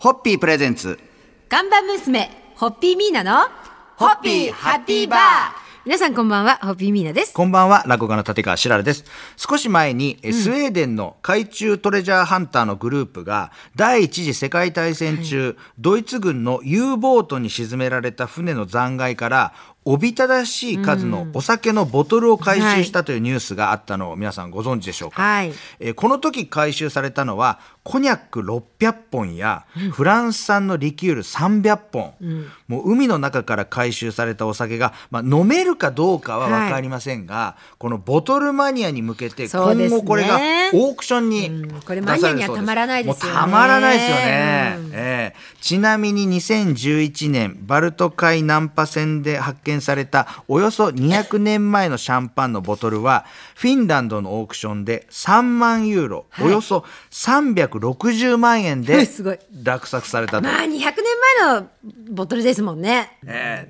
ホッピープレゼンツ看板娘ホッピーミーナのホッピーハッピーバー。皆さんこんばんは、ホッピーミーナです。こんばんは、落語家の立川しららです。少し前に、スウェーデンの海中トレジャーハンターのグループが第一次世界大戦中、ドイツ軍の U ボートに沈められた船の残骸からおびただしい数のお酒のボトルを回収したというニュースがあったのを皆さんご存知でしょうか。この時回収されたのはコニャック600本やフランス産のリキュール300本。もう海の中から回収されたお酒が、飲めるかどうかは分かりませんが、このボトルマニアに向けて今後これがオークションに出されるそうです。これマニアにはたまらないですよね。もうたまらないですよね。ちなみに2011年バルト海難破船で発見されたおよそ200年前のシャンパンのボトルはフィンランドのオークションで3万ユーロ、およそ360万円で落札されたと。200年前のボトルですもんね。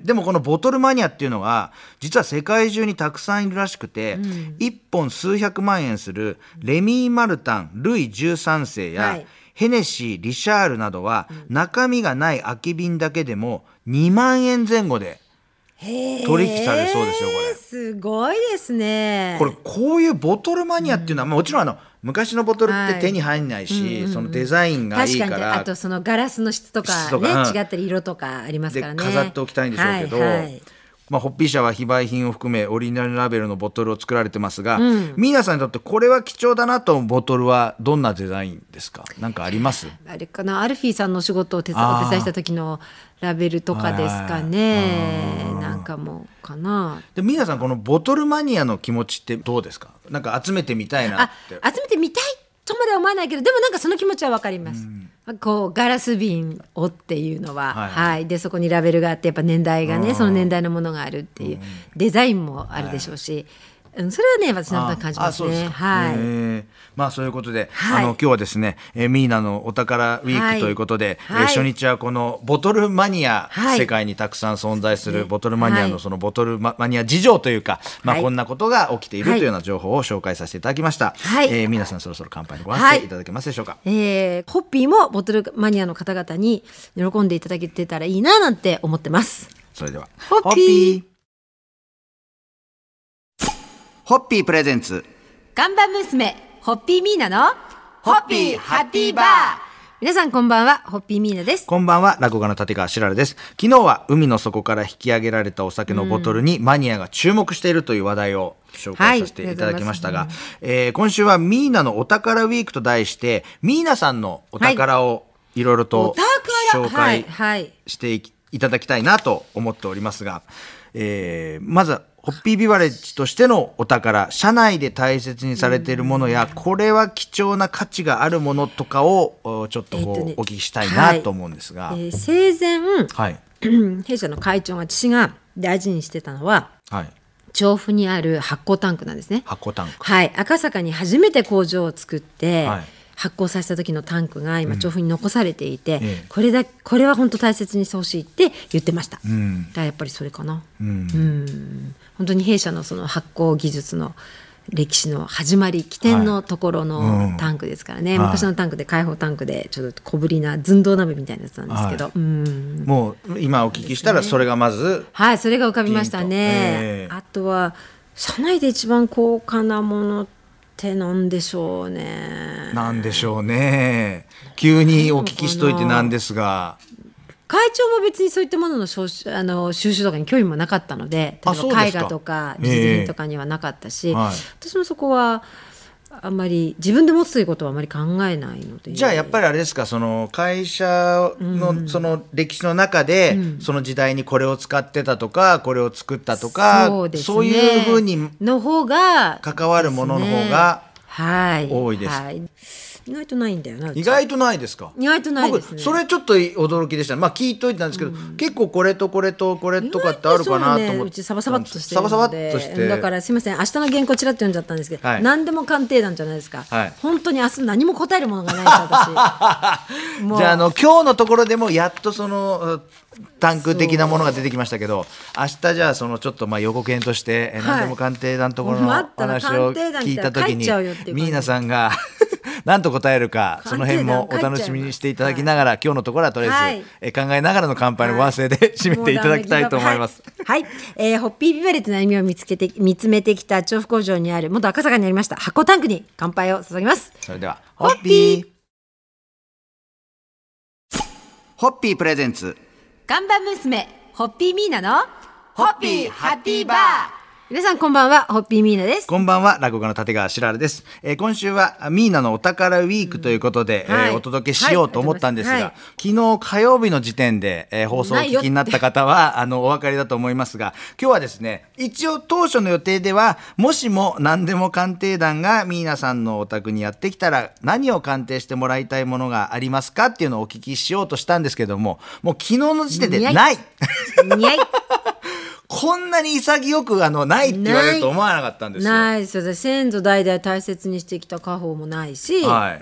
でもこのボトルマニアっていうのは実は世界中にたくさんいるらしくて、1本数百万円するレミー・マルタン、ルイ13世や、ヘネシー、リシャールなどは中身がない空き瓶だけでも2万円前後で取引されそうですよ。これすごいですね。こういうボトルマニアっていうのは、もちろん昔のボトルって手に入んないし、そのデザインがいいから、確かにあとそのガラスの質とか、違ったり色とかありますからね。で飾っておきたいんでしょうけど、ホッピー社は非売品を含めオリジナルラベルのボトルを作られてますが、皆さんにとってこれは貴重だなと思うボトルはどんなデザインですか？なんかあります？あれかな、アルフィーさんのお仕事をお手伝いした時のラベルとかですかね。なんかもうかな。で、皆さんこのボトルマニアの気持ちってどうですか？なんか集めてみたいなって。集めてみたいとまでは思わないけど、でもなんかその気持ちは分かります。こうガラス瓶をっていうのは、でそこにラベルがあって、やっぱ年代がね、その年代のものがあるっていう、デザインもあるでしょうし、それはね、私なんか感じますね。そういうことで、今日はですね、ミーナのお宝ウィークということで、初日はこのボトルマニア、世界にたくさん存在するボトルマニアのそのボトルマニア事情というか、こんなことが起きているというような情報を紹介させていただきました。ミーナさん、そろそろ乾杯にご案内いただけますでしょうか。ホッピーもボトルマニアの方々に喜んでいただけてたらいいななんて思ってます。それではホッピープレゼンツ看板娘ホッピーミーナのホッピーハッピーバー。皆さんこんばんは、ホッピーミーナです。こんばんは、落語家の立川しららです。昨日は海の底から引き上げられたお酒のボトルにマニアが注目しているという話題を紹介させていただきましたが、今週はミーナのお宝ウィークと題して、ミーナさんのお宝をいろいろと紹介していただきたいなと思っておりますが、まずはホッピービバレッジとしてのお宝、社内で大切にされているものや、これは貴重な価値があるものとかをちょっとお聞きしたいなと思うんですが、生前、弊社の会長が、父が大事にしてたのは、調布にある発酵タンクなんですね。発酵タンク、赤坂に初めて工場を作って、発酵させた時のタンクが今調布に残されていて、これは本当大切にしてほしいって言ってました。だからやっぱりそれかな。本当に弊社のその発酵技術の歴史の始まり起点のところのタンクですからね。昔のタンクで、開放タンクで、ちょっと小ぶりな寸胴鍋みたいなやつなんですけど、もう今お聞きしたらそれがまず、それが浮かびましたね。あとは社内で一番高価なものってなんでしょうね。急にお聞きしといてなんですが、会長も別にそういったものの収集とかに興味もなかったので、例えば絵画とか美術品とかにはなかったし、私もそこはあんまり自分で持つということはあまり考えないので。じゃあやっぱりあれですか、その会社のその歴史の中で、その時代にこれを使ってたとか、これを作ったとか、そういうふうに関わるものの方が多いです。意外とないんだよな。意外とないですか？意外とないですね。僕それちょっと驚きでした。聞いといてたんですけど、結構これとこれとこれとかってあるかなと思って。うちサバサバっとしてるので、だからすいません、明日の原稿ちらっと読んじゃったんですけど、何でも鑑定団じゃないですか。本当に明日何も答えるものがないです、私。じゃあ今日のところでもやっとそのタンク的なものが出てきましたけど、明日じゃあそのちょっと予告編として何でも鑑定団のところの話を聞いた時に、ミーナさんが何と答えるかその辺もお楽しみにしていただきながら、今日のところはとりあえず、考えながらの乾杯のご発声で締めていただきたいと思います。はい、ホッピービバレットの歩みを見つめてきた調布工場にある元赤坂にありました発酵タンクに乾杯を注ぎます。それではホッピーホッピープレゼンツ看板娘ホッピーミーナのホッピーハッピーバー。皆さんこんばんは、ホッピーミーナです。こんばんは、落語家の立川しららです。今週はミーナのお宝ウィークということで、お届けしようと思ったんですが、昨日火曜日の時点で、放送をお聞きになった方はお分かりだと思いますが、今日はですね、一応当初の予定では、もしも何でも鑑定団がミーナさんのお宅にやってきたら何を鑑定してもらいたいものがありますかっていうのをお聞きしようとしたんですけども、もう昨日の時点でないこんなに潔くないって言われると思わなかったんですよ。ないですよ。先祖代々大切にしてきた家宝もないし、な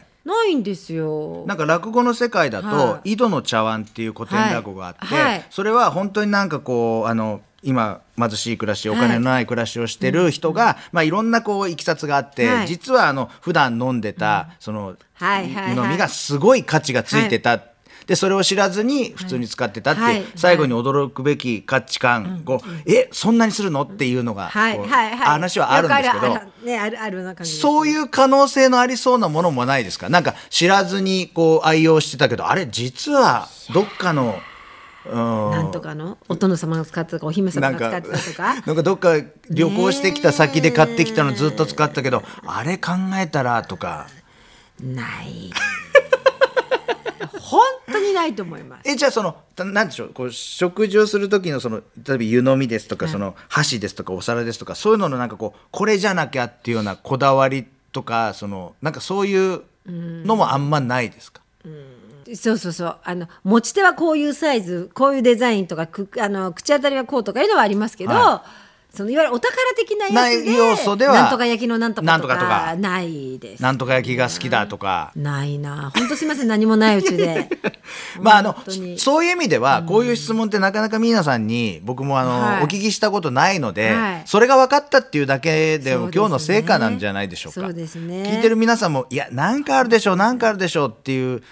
いんですよ。なんか落語の世界だと、井戸の茶碗っていう古典落語があって、それは本当になんかこう今貧しい暮らし、お金のない暮らしをしてる人が、いろんなこういきさつがあって、実は普段飲んでた、その湯飲みがすごい価値がついてた、でそれを知らずに普通に使ってたって、最後に驚くべき価値観を、そんなにするのっていうのが話はあるんですけど、そういう可能性のありそうなものもないですか？なんか知らずにこう愛用してたけど、あれ実はどっかのなんとかのお殿様が使ってたとか、お姫様が使ってたとか、なんかどっか旅行してきた先で買ってきたのずっと使ったけど、あれ考えたらとかない本当にないと思います。じゃあなんでしょう、こう食事をする時の例えば湯飲みですとか、箸ですとかお皿ですとか、そういうののなんかこうこれじゃなきゃっていうようなこだわりとか、なんかそういうのもあんまないですか？そうそうそう、持ち手はこういうサイズ、こういうデザインとか、口当たりはこうとかいうのはありますけど、いわゆるお宝的な要素ではなんとか焼きのなんとかとかないです。なんとか焼きが好きだとかないな。本当すみません、何もないうちでそういう意味では、こういう質問ってなかなかミーナさんに僕もお聞きしたことないので、それが分かったっていうだけでも今日の成果なんじゃないでしょうか。聞いてる皆さんも、いやなんかあるでしょう、なんかあるでしょうっていう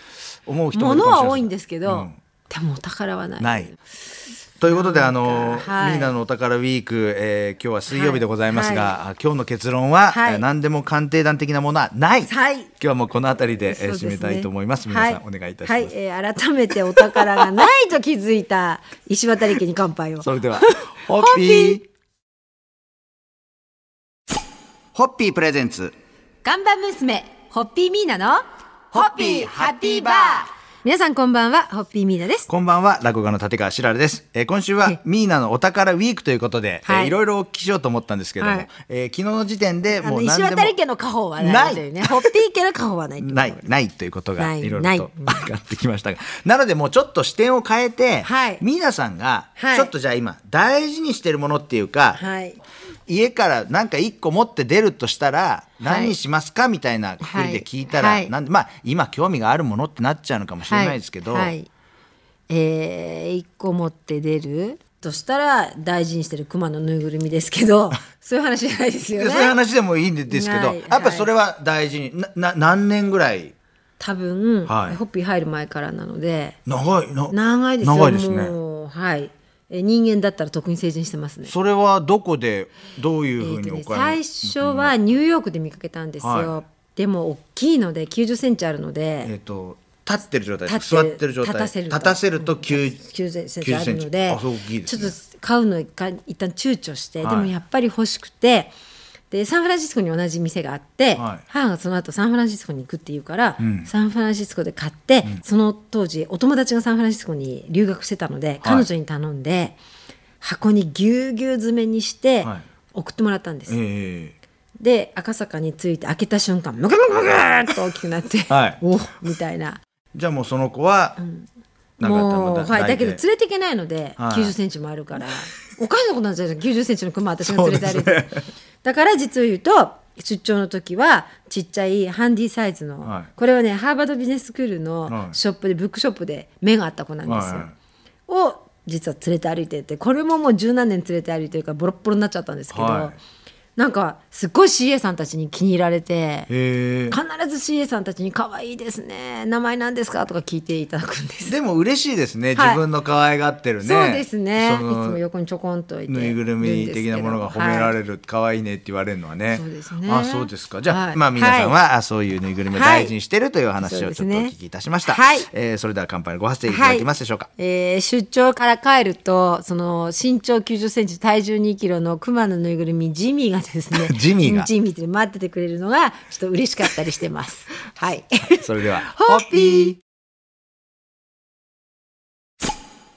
思う人もいるかもしれない。ものは多いんですけど、でもお宝はないということで、ミーナのお宝ウィーク、今日は水曜日でございますが、今日の結論は、何でも鑑定団的なものはない。今日はもうこのあたりで締めたいと思います。皆さん、お願いいたします。改めてお宝がないと気づいた石渡家に乾杯を。それではホッピーホッピープレゼンツ看板娘ホッピーミーナのホッピーハッピーバー。皆さんこんばんは、ホッピーミーナです。こんばんは、落語家の立川しららです。今週はミーナのお宝ウィークということで、いろいろお聞きしようと思ったんですけども、昨日の時点でもう何でも石渡家の家宝はないというね、ホッピー家の家宝はないということがいろいろと分かってきましたが、なのでもうちょっと視点を変えて、ミーナさんがちょっとじゃあ今大事にしてるものっていうか、家からなんか1個持って出るとしたら何にしますかみたいなくくりで聞いたら、なんで今興味があるものってなっちゃうのかもしれないですけど、1個持って出るとしたら大事にしてる熊のぬいぐるみですけどそういう話じゃないですよね。そういう話でもいいんですけど、やっぱそれは大事に何年ぐらい？多分ホッピー入る前からなので長いですよ。もう人間だったら特に成人してますね。それはどこでどういうふうにお買い物？最初はニューヨークで見かけたんですよ、でも大きいので90センチあるので、立ってる状態、座ってる状態、立たせると90センチあるので、ちょっと買うの一旦躊躇して、でもやっぱり欲しくて、でサンフランシスコに同じ店があって、母がその後サンフランシスコに行くっていうから、サンフランシスコで買って、その当時お友達がサンフランシスコに留学してたので、彼女に頼んで箱にぎゅうぎゅう詰めにして送ってもらったんです、で赤坂に着いて開けた瞬間ムクムクムクッと大きくなって、おみたいな。じゃあもうその子は、もうだけど連れていけないので、90センチもあるからおかしなことなんじゃないですか、90センチのクマ私が連れて歩いて。だから実を言うと、出張の時はちっちゃいハンディサイズの、これはねハーバードビジネススクールのショップで、ブックショップで目があった子なんですよ、を実は連れて歩いてて、これももう十何年連れて歩いてるからボロッボロになっちゃったんですけど、なんかすっごい CA さんたちに気に入られて、必ず CA さんたちに可愛いですね、名前なんですかとか聞いていただくんです。でも嬉しいですね、はい、自分の可愛がってるね。そうですね、いつも横にちょこんといて、ぬいぐるみ的なものが褒められる、はい、可愛いねって言われるのはね。そうですね。あ、そうですか。じゃあ、はい、まあ、皆さんは、はい、そういうぬいぐるみを大事にしてるという話をちょっとお聞きいたしました、はい。それでは乾杯のご発声いただけますでしょうか。はい、出張から帰ると、その身長90センチ体重2キロの熊のぬいぐるみジミーがですねジミーって待っててくれるのがちょっと嬉しかったりしてますはい、それではホッピー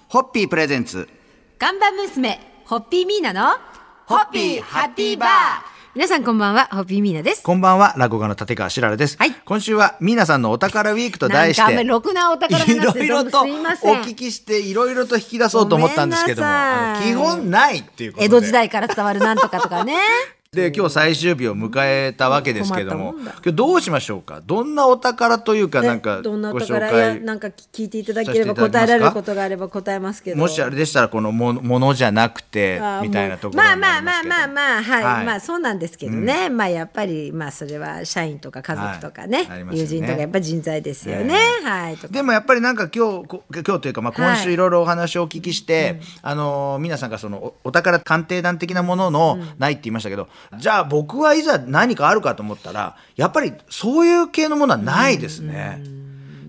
ホッピープレゼンツ看板娘ホッピーミーナのホッピーハッピーバー。皆さんこんばんは、ホッピーミーナです。こんばんは、落語家の立川しららです、はい、今週はミーナさんのお宝ウィークと題して、ろくなお宝になっていろいろとお聞きして、いろいろと引き出そうと思ったんですけども、基本ないっていうことで、江戸時代から伝わるなんとかとかねで、今日最終日を迎えたわけですけども、今日どうしましょうか。どんなお宝というか、なんかご紹介、なんか聞いていただければ答えられることがあれば答えますけど、もしあれでしたらこのものじゃなくてみたいなところになりますけど、まあはい、はい、まあそうなんですけどね、まあやっぱりまあそれは社員とか家族とかね、はい、友人とかやっぱり人材ですよね、はい。でもやっぱりなんか今日というか、まあ今週いろいろお話をお聞きして、はい、皆さんがそのお宝鑑定団的なもののないって言いましたけど、じゃあ僕はいざ何かあるかと思ったら、やっぱりそういう系のものはないですね。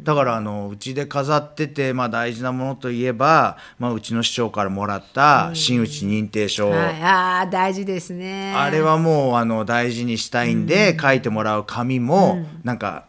だからうちで飾ってて、まあ、大事なものといえば、まあ、うちの師匠からもらった真打ち認定証、はい、あ、大事ですね。あれはもう大事にしたいんで、書いてもらう紙も、なんか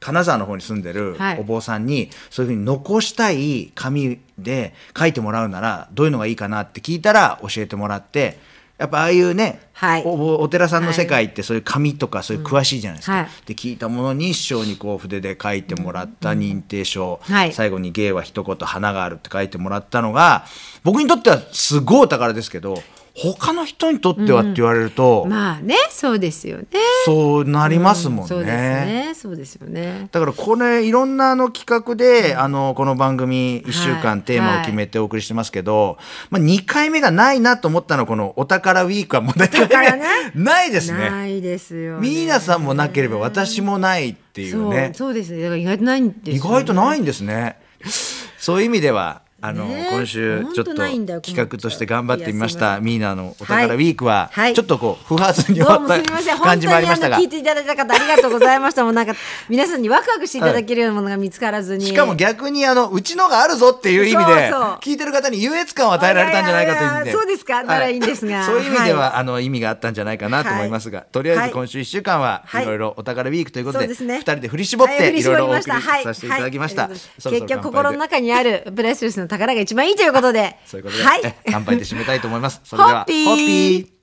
金沢の方に住んでるお坊さんに、はい、そういうふうに残したい紙で書いてもらうならどういうのがいいかなって聞いたら教えてもらって、やっぱああいうね、はい、お寺さんの世界ってそういう紙とかそういう詳しいじゃないですか、はい、で聞いたものに師匠にこう筆で書いてもらった認定証、うん、はい、最後に芸は一言花があるって書いてもらったのが、僕にとってはすごいお宝ですけど、他の人にとってはって言われると、うん、まあね、そうですよね。そうなりますもんね、うん、そうですね、そうですよね。だからこれいろんな企画で、この番組1週間テーマを決めてお送りしてますけど、はい、まあ、2回目がないなと思ったのはこのお宝ウィークはもう大体、ね、ないですね。ないですよね。ミーナさんもなければ私もないっていうね。そうですね。だから意外とないんですよね。意外とないんですねそういう意味では今週ちょっと企画として頑張ってみましたミーナのお宝ウィークは、はい、ちょっとこう不発に終わった感じもありましたが、聞いていただいた方ありがとうございましたもうなんか皆さんにワクワクしていただけるようなものが見つからずに、はい、しかも逆にうちのがあるぞっていう意味で、そう聞いてる方に優越感を与えられたんじゃないかという意味で、そうですか、ならいいんですが、はい、そういう意味では、はい、意味があったんじゃないかなと思いますが、はい、とりあえず今週1週間は、はい、いろいろお宝ウィークということで、はい、2人で振り絞っていろいろお送りさせていただきました。結局心の中にあるブレスレスの宝が一番いいということで、そういうことで、はい、乾杯で締めたいと思います。それではホッピー。